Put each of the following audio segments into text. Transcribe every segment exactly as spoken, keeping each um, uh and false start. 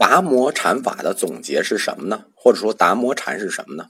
达摩禅法的总结是什么呢？或者说达摩禅是什么呢？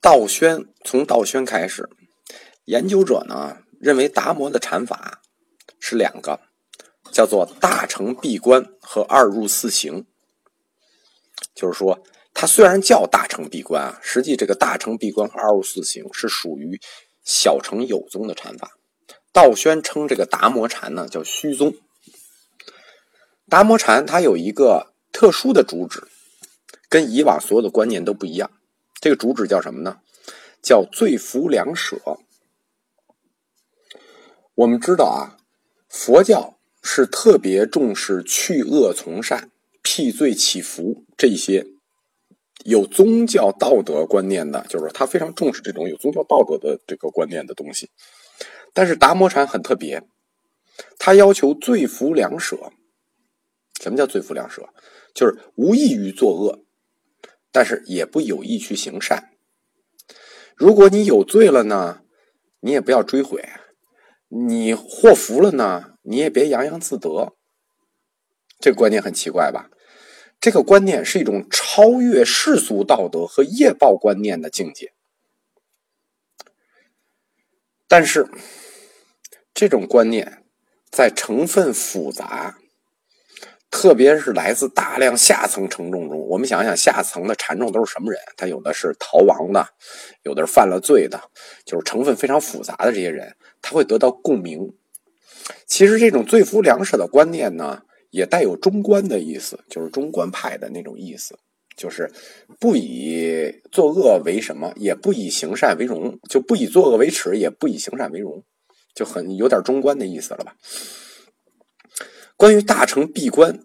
道宣从道宣开始，研究者呢认为达摩的禅法是两个，叫做大乘闭关和二入四行。就是说它虽然叫大乘闭关啊，实际这个大乘闭关和二入四行是属于小乘有宗的禅法。道宣称这个达摩禅呢叫虚宗。达摩禅它有一个特殊的主旨，跟以往所有的观念都不一样。这个主旨叫什么呢？叫最福两舍。我们知道啊，佛教是特别重视去恶从善、辟罪祈福这些有宗教道德观念的，就是他非常重视这种有宗教道德的这个观念的东西。但是达摩禅很特别，他要求最福两舍。什么叫最福两舍？就是无异于作恶，但是也不有意去行善。如果你有罪了呢，你也不要追悔；你祸福了呢，你也别洋洋自得。这个观念很奇怪吧？这个观念是一种超越世俗道德和业报观念的境界。但是，这种观念在成分复杂，特别是来自大量下层乘众中，我们想想下层的禅众都是什么人？他有的是逃亡的，有的是犯了罪的，就是成分非常复杂的这些人，他会得到共鸣。其实这种最福两舍的观念呢，也带有中观的意思，就是中观派的那种意思，就是不以作恶为什么，也不以行善为荣，就不以作恶为耻，也不以行善为荣，就很有点中观的意思了吧。关于大乘闭关，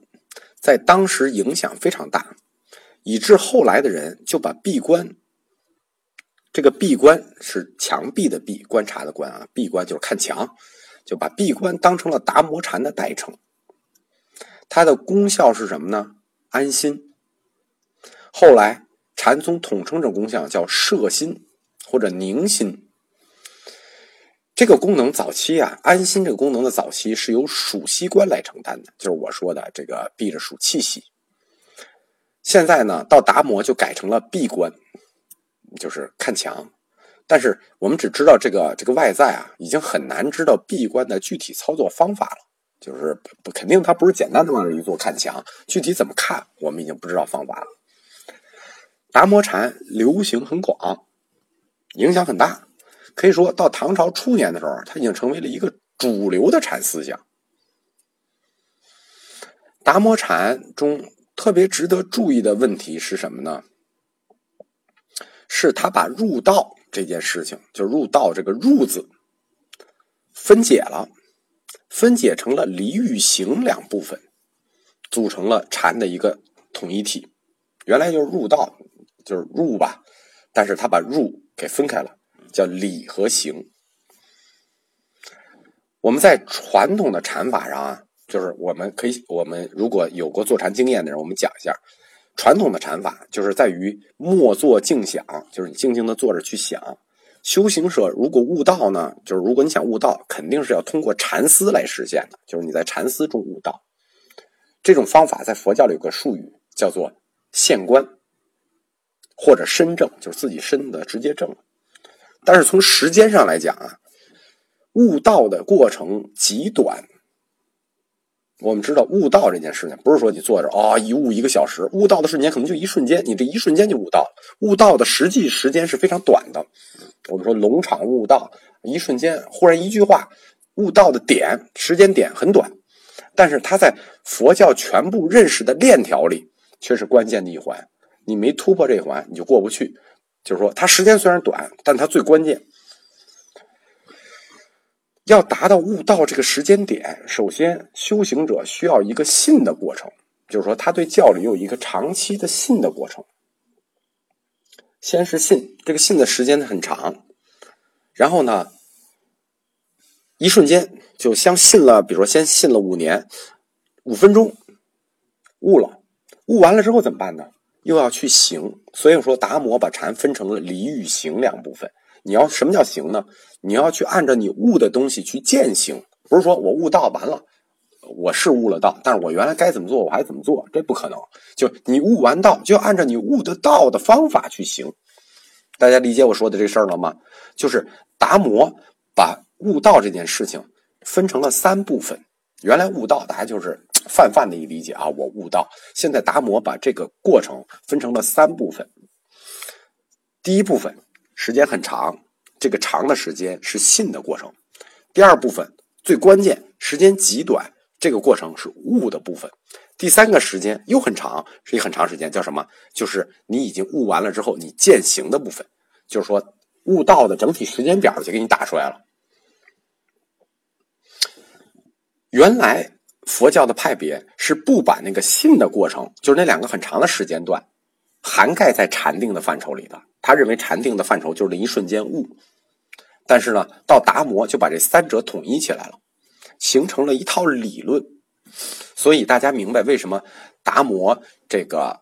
在当时影响非常大，以致后来的人就把闭关，这个闭关是墙壁的壁，观察的观啊，闭关就是看墙，就把闭关当成了达摩禅的代称。它的功效是什么呢？安心。后来禅宗统称这功效叫摄心或者宁心。这个功能早期啊，安心这个功能的早期是由数息观来承担的，就是我说的这个闭着数气息。现在呢，到达摩就改成了闭关，就是看墙。但是我们只知道这个这个外在啊，已经很难知道闭关的具体操作方法了。就是肯定它不是简单的往这一坐看墙，具体怎么看我们已经不知道方法了。达摩禅流行很广，影响很大。可以说到唐朝初年的时候，它已经成为了一个主流的禅思想。达摩禅中特别值得注意的问题是什么呢？是他把入道这件事情，就入道这个入字分解了，分解成了离与行两部分，组成了禅的一个统一体。原来就是入道就是入吧，但是他把入给分开了，叫理和行。我们在传统的禅法上啊，就是我们可以，我们如果有过坐禅经验的人，我们讲一下传统的禅法，就是在于默坐静想，就是你静静的坐着去想。修行者如果悟道呢，就是如果你想悟道，肯定是要通过禅思来实现的，就是你在禅思中悟道。这种方法在佛教里有个术语叫做现观或者身证，就是自己身的直接证。但是从时间上来讲啊，悟道的过程极短。我们知道悟道这件事情不是说你坐着啊、哦、一悟一个小时，悟道的瞬间可能就一瞬间，你这一瞬间就悟道。悟道的实际时间是非常短的。我们说龙场悟道，一瞬间忽然一句话，悟道的点时间点很短。但是它在佛教全部认识的链条里却是关键的一环。你没突破这一环你就过不去。就是说它时间虽然短，但它最关键。要达到悟道这个时间点，首先修行者需要一个信的过程，就是说他对教理有一个长期的信的过程。先是信，这个信的时间很长，然后呢一瞬间就相信了，比如说先信了五年五分钟悟了，悟完了之后怎么办呢？又要去行。所以说达摩把禅分成了离与行两部分。你要什么叫行呢？你要去按照你悟的东西去践行，不是说我悟道完了我是悟了道，但是我原来该怎么做我还怎么做，这不可能。就你悟完道，就按照你悟得到的方法去行。大家理解我说的这事儿了吗？就是达摩把悟道这件事情分成了三部分。原来悟道大家就是泛泛的一理解啊，我悟道。现在达摩把这个过程分成了三部分。第一部分时间很长，这个长的时间是信的过程。第二部分最关键，时间极短，这个过程是悟的部分。第三个时间又很长，是一个很长时间，叫什么？就是你已经悟完了之后你践行的部分，就是说悟道的整体时间表就给你打出来了。原来佛教的派别是不把那个信的过程，就是那两个很长的时间段涵盖在禅定的范畴里的，他认为禅定的范畴就是一瞬间悟。但是呢，到达摩就把这三者统一起来了，形成了一套理论。所以大家明白为什么达摩这个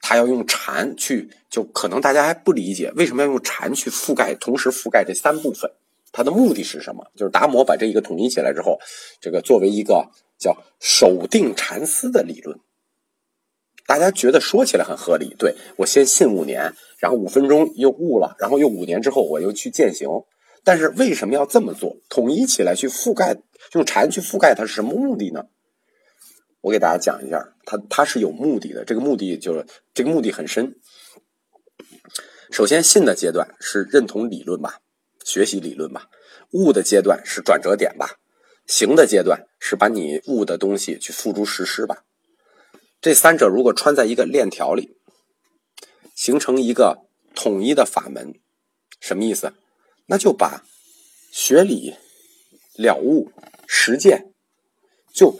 他要用禅去，就可能大家还不理解为什么要用禅去覆盖，同时覆盖这三部分，他的目的是什么？就是达摩把这一个统一起来之后，这个作为一个叫守定禅思的理论。大家觉得说起来很合理，对，我先信五年，然后五分钟又悟了，然后又五年之后我又去践行。但是为什么要这么做？统一起来去覆盖，用禅去覆盖它是什么目的呢？我给大家讲一下，它它是有目的的。这个目的就是这个目的很深。首先，信的阶段是认同理论吧，学习理论吧；悟的阶段是转折点吧；行的阶段是把你悟的东西去付诸实施吧。这三者如果穿在一个链条里，形成一个统一的法门，什么意思？那就把学理、了悟、实践就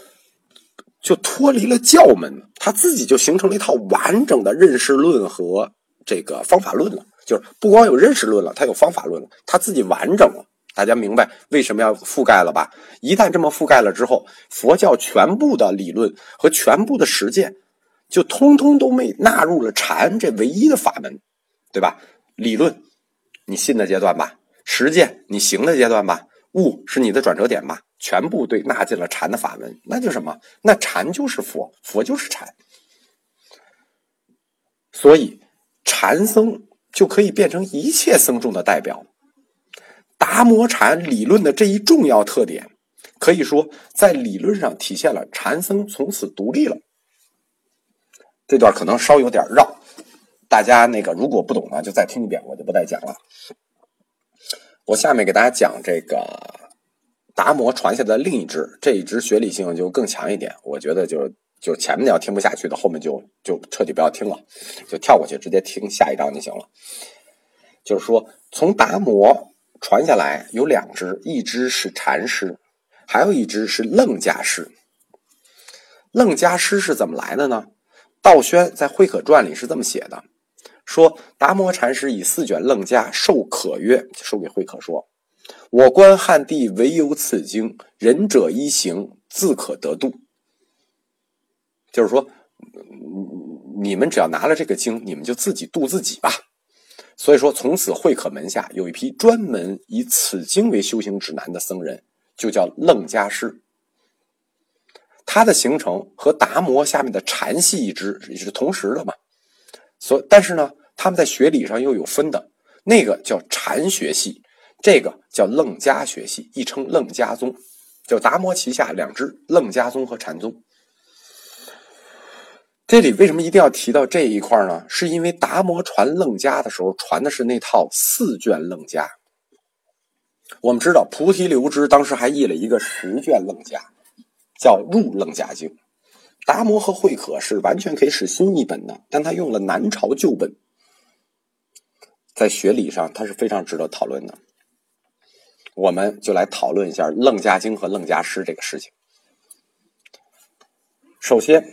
就脱离了教门，它自己就形成了一套完整的认识论和这个方法论了。就是不光有认识论了，它有方法论了，它自己完整了。大家明白为什么要覆盖了吧？一旦这么覆盖了之后，佛教全部的理论和全部的实践就通通都被纳入了禅这唯一的法门，对吧？理论你信的阶段吧，实践你行的阶段吧，悟是你的转折点吧，全部对纳进了禅的法门。那就是什么？那禅就是佛，佛就是禅。所以禅僧就可以变成一切僧众的代表。达摩禅理论的这一重要特点，可以说在理论上体现了禅僧从此独立了。这段可能稍有点绕，大家那个如果不懂呢，就再听一遍，我就不再讲了。我下面给大家讲这个达摩传下的另一支，这一支学理性就更强一点，我觉得就就前面要听不下去的，后面就就彻底不要听了，就跳过去直接听下一章就行了。就是说从达摩传下来有两支，一支是禅师，还有一支是楞伽师。楞伽师是怎么来的呢？道宣在《慧可传》里是这么写的，说达摩禅师以四卷楞伽授可曰，授给慧可说：我观汉地唯有此经，仁者一行，自可得度。就是说你们只要拿了这个经，你们就自己度自己吧。所以说从此慧可门下有一批专门以此经为修行指南的僧人，就叫楞伽师。他的形成和达摩下面的禅系一支也是同时的嘛，所以但是呢他们在学理上又有分的，那个叫禅学系，这个叫楞伽学系，亦称楞伽宗，叫达摩旗下两支，楞伽宗和禅宗。这里为什么一定要提到这一块呢？是因为达摩传楞伽的时候传的是那套四卷楞伽。我们知道菩提流支当时还译了一个十卷楞伽，叫入楞伽经。达摩和慧可是完全可以使新译本的，但他用了南朝旧本，在学理上他是非常值得讨论的。我们就来讨论一下楞伽经和楞伽师这个事情。首先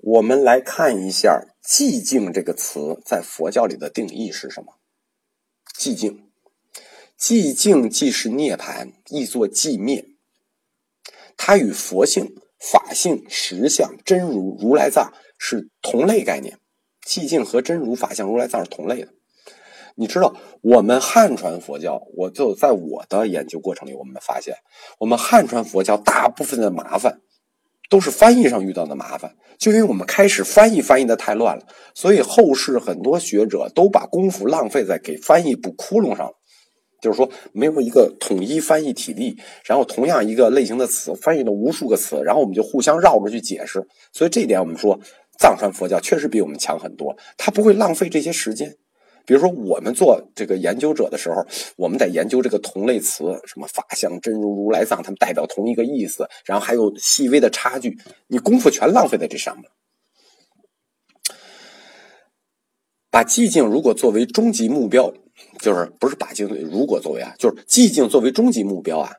我们来看一下寂静这个词在佛教里的定义是什么。寂静，寂静即是涅槃，亦作寂灭，它与佛性、法性、实相、真如、如来藏是同类概念。寂静和真如、法相、如来藏是同类的。你知道我们汉传佛教，我就在我的研究过程里我们发现，我们汉传佛教大部分的麻烦都是翻译上遇到的麻烦，就因为我们开始翻译翻译的太乱了，所以后世很多学者都把功夫浪费在给翻译补窟窿上了。就是说没有一个统一翻译体力，然后同样一个类型的词翻译了无数个词，然后我们就互相绕着去解释。所以这一点我们说藏传佛教确实比我们强很多，它不会浪费这些时间。比如说我们做这个研究者的时候，我们在研究这个同类词，什么法相、真如、如来藏，他们代表同一个意思，然后还有细微的差距，你功夫全浪费在这上面。把寂静如果作为终极目标，就是不是把静如果作为啊，就是寂静作为终极目标啊，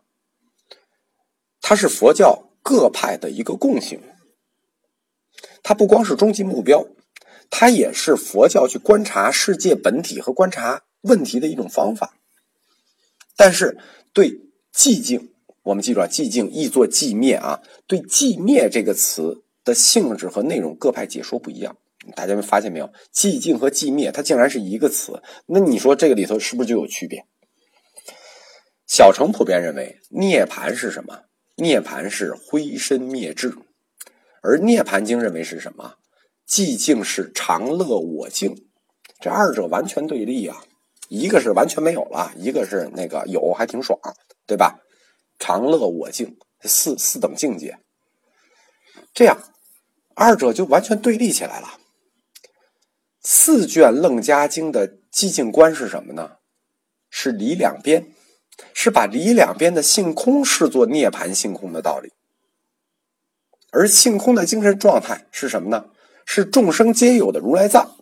它是佛教各派的一个共性，它不光是终极目标，它也是佛教去观察世界本体和观察问题的一种方法。但是对寂静，我们记住啊，寂静亦作寂灭啊，对寂灭这个词的性质和内容各派解说不一样。大家们发现没有，寂静和寂灭它竟然是一个词，那你说这个里头是不是就有区别？小乘普遍认为涅槃是什么？涅槃是灰身灭智，而涅槃经认为是什么？寂静是常乐我净。这二者完全对立啊，一个是完全没有了，一个是那个有还挺爽，对吧？常乐我净，四四等境界，这样二者就完全对立起来了。四卷楞伽经的寂静观是什么呢？是离两边，是把离两边的性空视作涅槃性空的道理。而性空的精神状态是什么呢？是众生皆有的如来藏。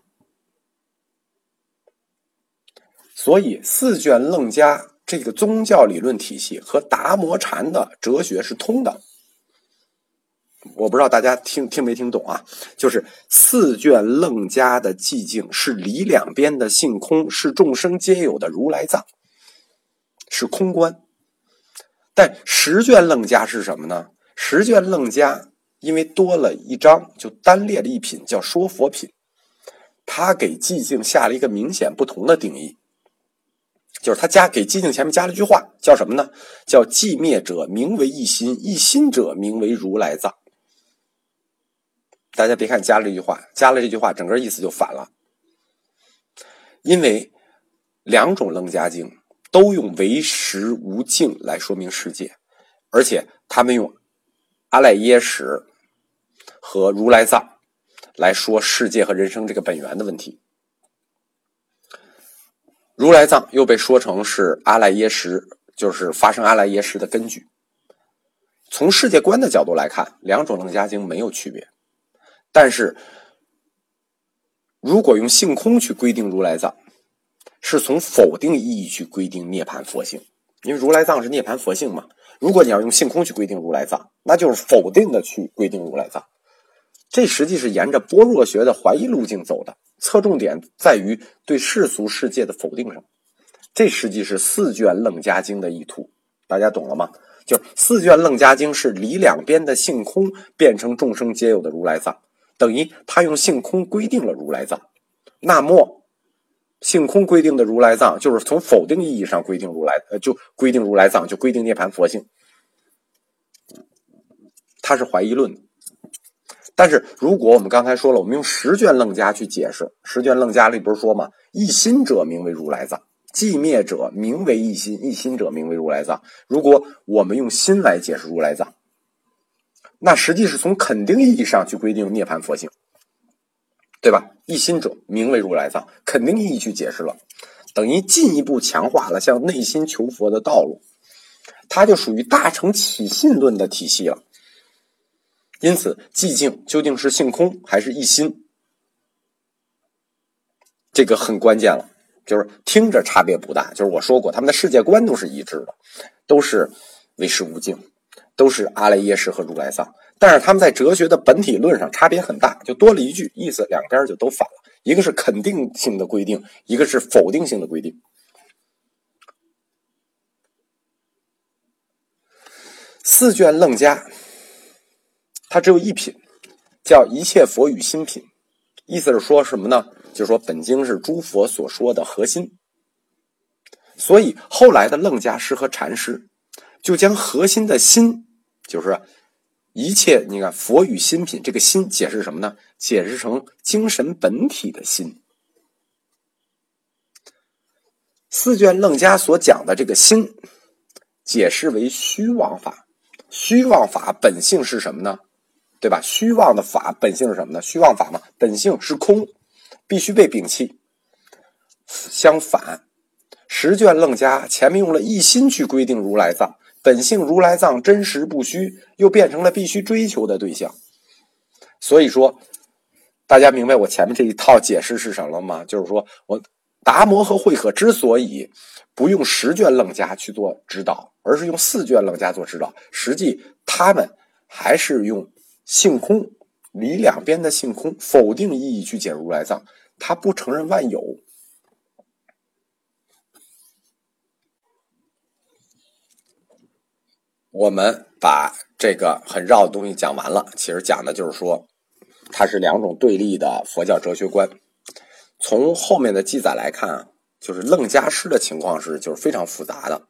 所以四卷楞伽这个宗教理论体系和达摩禅的哲学是通的。我不知道大家听听没听懂啊，就是四卷楞伽的寂静是离两边的性空，是众生皆有的如来藏，是空观。但十卷楞伽是什么呢？十卷楞伽因为多了一章，就单列了一品叫说佛品，他给寂静下了一个明显不同的定义，就是他加给寂静前面加了一句话，叫什么呢？叫寂灭者名为一心，一心者名为如来藏。大家别看加了一句话，加了这句话整个意思就反了。因为两种楞伽经都用唯识无境来说明世界，而且他们用阿赖耶识和如来藏来说世界和人生这个本源的问题。如来藏又被说成是阿赖耶识，就是发生阿赖耶识的根据。从世界观的角度来看，两种楞伽经没有区别。但是如果用性空去规定如来藏，是从否定意义去规定涅槃佛性，因为如来藏是涅槃佛性嘛。如果你要用性空去规定如来藏，那就是否定的去规定如来藏。这实际是沿着般若学的怀疑路径走的，侧重点在于对世俗世界的否定上。这实际是四卷楞伽经的意图，大家懂了吗？就是四卷楞伽经是离两边的性空变成众生皆有的如来藏，等于他用性空规定了如来藏。那么性空规定的如来藏，就是从否定意义上规定如来，呃，就规定如来藏，就规定涅槃佛性。它是怀疑论的。但是如果我们刚才说了，我们用十卷楞伽去解释，十卷楞伽里不是说吗？一心者名为如来藏，寂灭者名为一心，一心者名为如来藏。如果我们用心来解释如来藏，那实际是从肯定意义上去规定涅槃佛性，对吧？一心者名为如来藏，肯定意义去解释了，等于进一步强化了向内心求佛的道路，它就属于大乘起信论的体系了。因此寂静究竟是性空还是一心，这个很关键了。就是听着差别不大，就是我说过他们的世界观都是一致的，都是唯识无境，都是阿赖耶识和如来藏，但是他们在哲学的本体论上差别很大，就多了一句意思，两边就都反了，一个是肯定性的规定，一个是否定性的规定。四卷楞伽它只有一品，叫一切佛语心品，意思是说什么呢？就是说本经是诸佛所说的核心，所以后来的楞伽师和禅师就将核心的心，就是一切，你看佛与心品，这个心解释什么呢？解释成精神本体的心。四卷楞伽所讲的这个心，解释为虚妄法。虚妄法本性是什么呢？对吧？虚妄的法本性是什么呢？虚妄法嘛，本性是空，必须被摒弃。相反，十卷楞伽前面用了一心去规定如来藏，本性如来藏真实不虚，又变成了必须追求的对象。所以说，大家明白我前面这一套解释是什么吗？就是说我。达摩和慧可之所以不用十卷楞伽去做指导，而是用四卷楞伽做指导，实际他们还是用性空离两边的性空否定意义去解如来藏，他不承认万有。我们把这个很绕的东西讲完了，其实讲的就是说它是两种对立的佛教哲学观。从后面的记载来看啊，就是楞伽师的情况是就是非常复杂的，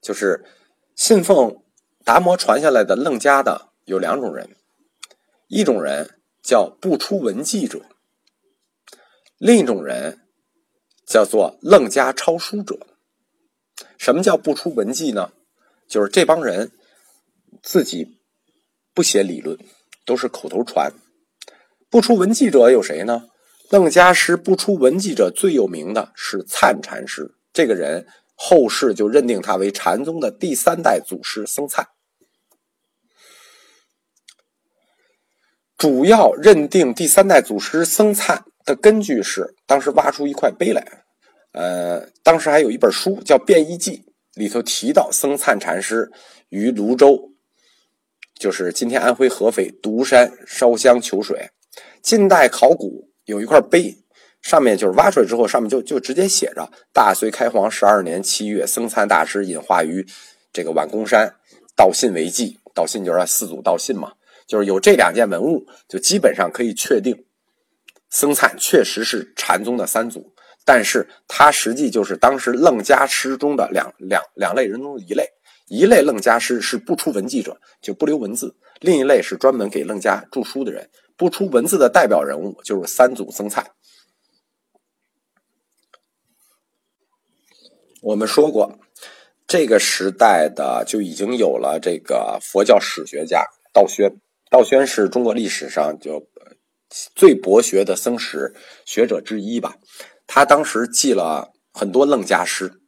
就是信奉达摩传下来的楞伽的有两种人，一种人叫不出文记者，另一种人叫做楞伽抄书者。什么叫不出文记呢？就是这帮人自己不写理论，都是口头传。不出文记者有谁呢？楞伽师不出文记者最有名的是灿禅师，这个人后世就认定他为禅宗的第三代祖师僧璨。主要认定第三代祖师僧璨的根据是当时挖出一块碑来，呃，当时还有一本书叫《辩义记》，里头提到僧璨禅师于泸州，就是今天安徽合肥独山烧香求水。近代考古有一块碑，上面就是挖出来之后，上面就就直接写着大隋开皇十二年七月，僧璨大师隐化于这个宛公山，道信为记。道信就是四祖道信嘛，就是有这两件文物，就基本上可以确定僧璨确实是禅宗的三祖，但是他实际就是当时楞伽师中的两两两类人中的一类。一类楞伽师是不出文记者，就不留文字，另一类是专门给楞伽著书的人。不出文字的代表人物就是三祖僧璨。我们说过，这个时代的就已经有了这个佛教史学家道宣。道宣是中国历史上就最博学的僧史学者之一吧。他当时记了很多楞伽师，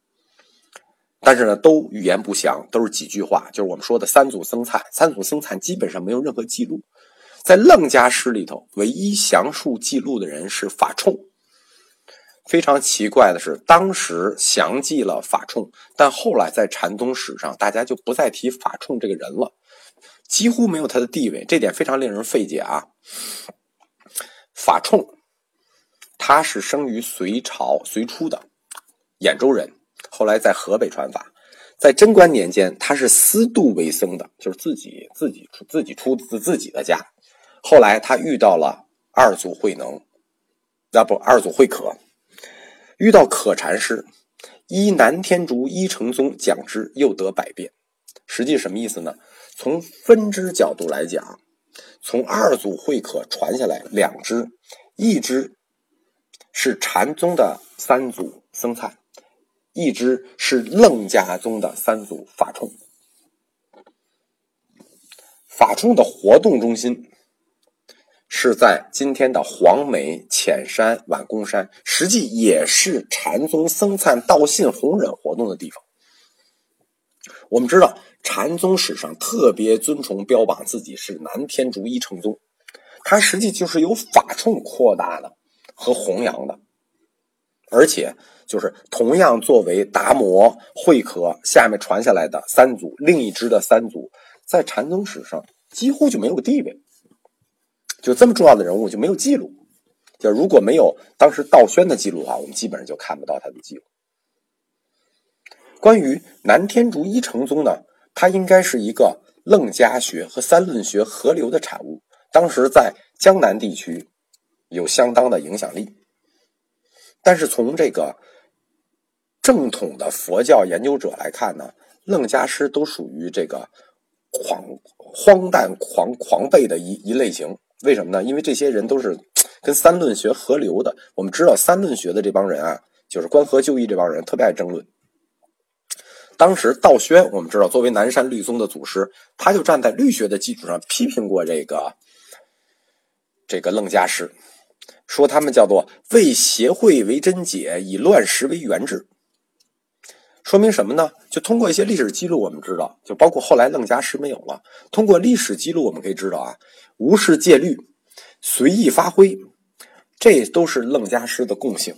但是呢，都语言不详，都是几句话，就是我们说的三祖僧璨。三祖僧璨基本上没有任何记录。在楞伽师里头，唯一详述记录的人是法冲。非常奇怪的是，当时详记了法冲，但后来在禅宗史上，大家就不再提法冲这个人了，几乎没有他的地位，这点非常令人费解啊。法冲，他是生于隋朝隋初的兖州人，后来在河北传法。在贞观年间，他是私度为僧的，就是自己自己自己出自自己的家。后来他遇到了二祖慧能，啊不，二祖慧可，遇到可禅师，依南天竺一乘宗讲之，又得百变。实际什么意思呢？从分支角度来讲，从二祖慧可传下来两支，一支是禅宗的三祖僧璨，一支是楞伽宗的三祖法冲。法冲的活动中心是在今天的黄梅、潜山、宛公山，实际也是禅宗僧璨道信弘忍活动的地方。我们知道禅宗史上特别尊崇标榜自己是南天竺一乘宗，它实际就是由法冲扩大的和弘扬的，而且就是同样作为达摩、慧可下面传下来的三祖，另一支的三祖在禅宗史上几乎就没有地位，就这么重要的人物就没有记录，就如果没有当时道宣的记录啊，我们基本上就看不到他的记录。关于南天竺一乘宗呢，它应该是一个楞伽学和三论学合流的产物，当时在江南地区有相当的影响力。但是从这个正统的佛教研究者来看呢，楞伽师都属于这个荒荒诞狂狂悖的一一类型。为什么呢？因为这些人都是跟三论学合流的。我们知道三论学的这帮人啊，就是关和就义这帮人特别爱争论。当时道宣我们知道作为南山律宗的祖师，他就站在律学的基础上批评过这个这个楞伽师，说他们叫做为邪慧为真解，以乱实为原治。说明什么呢？就通过一些历史记录我们知道，就包括后来楞伽师没有了，通过历史记录我们可以知道啊，无视戒律，随意发挥，这都是楞伽师的共性。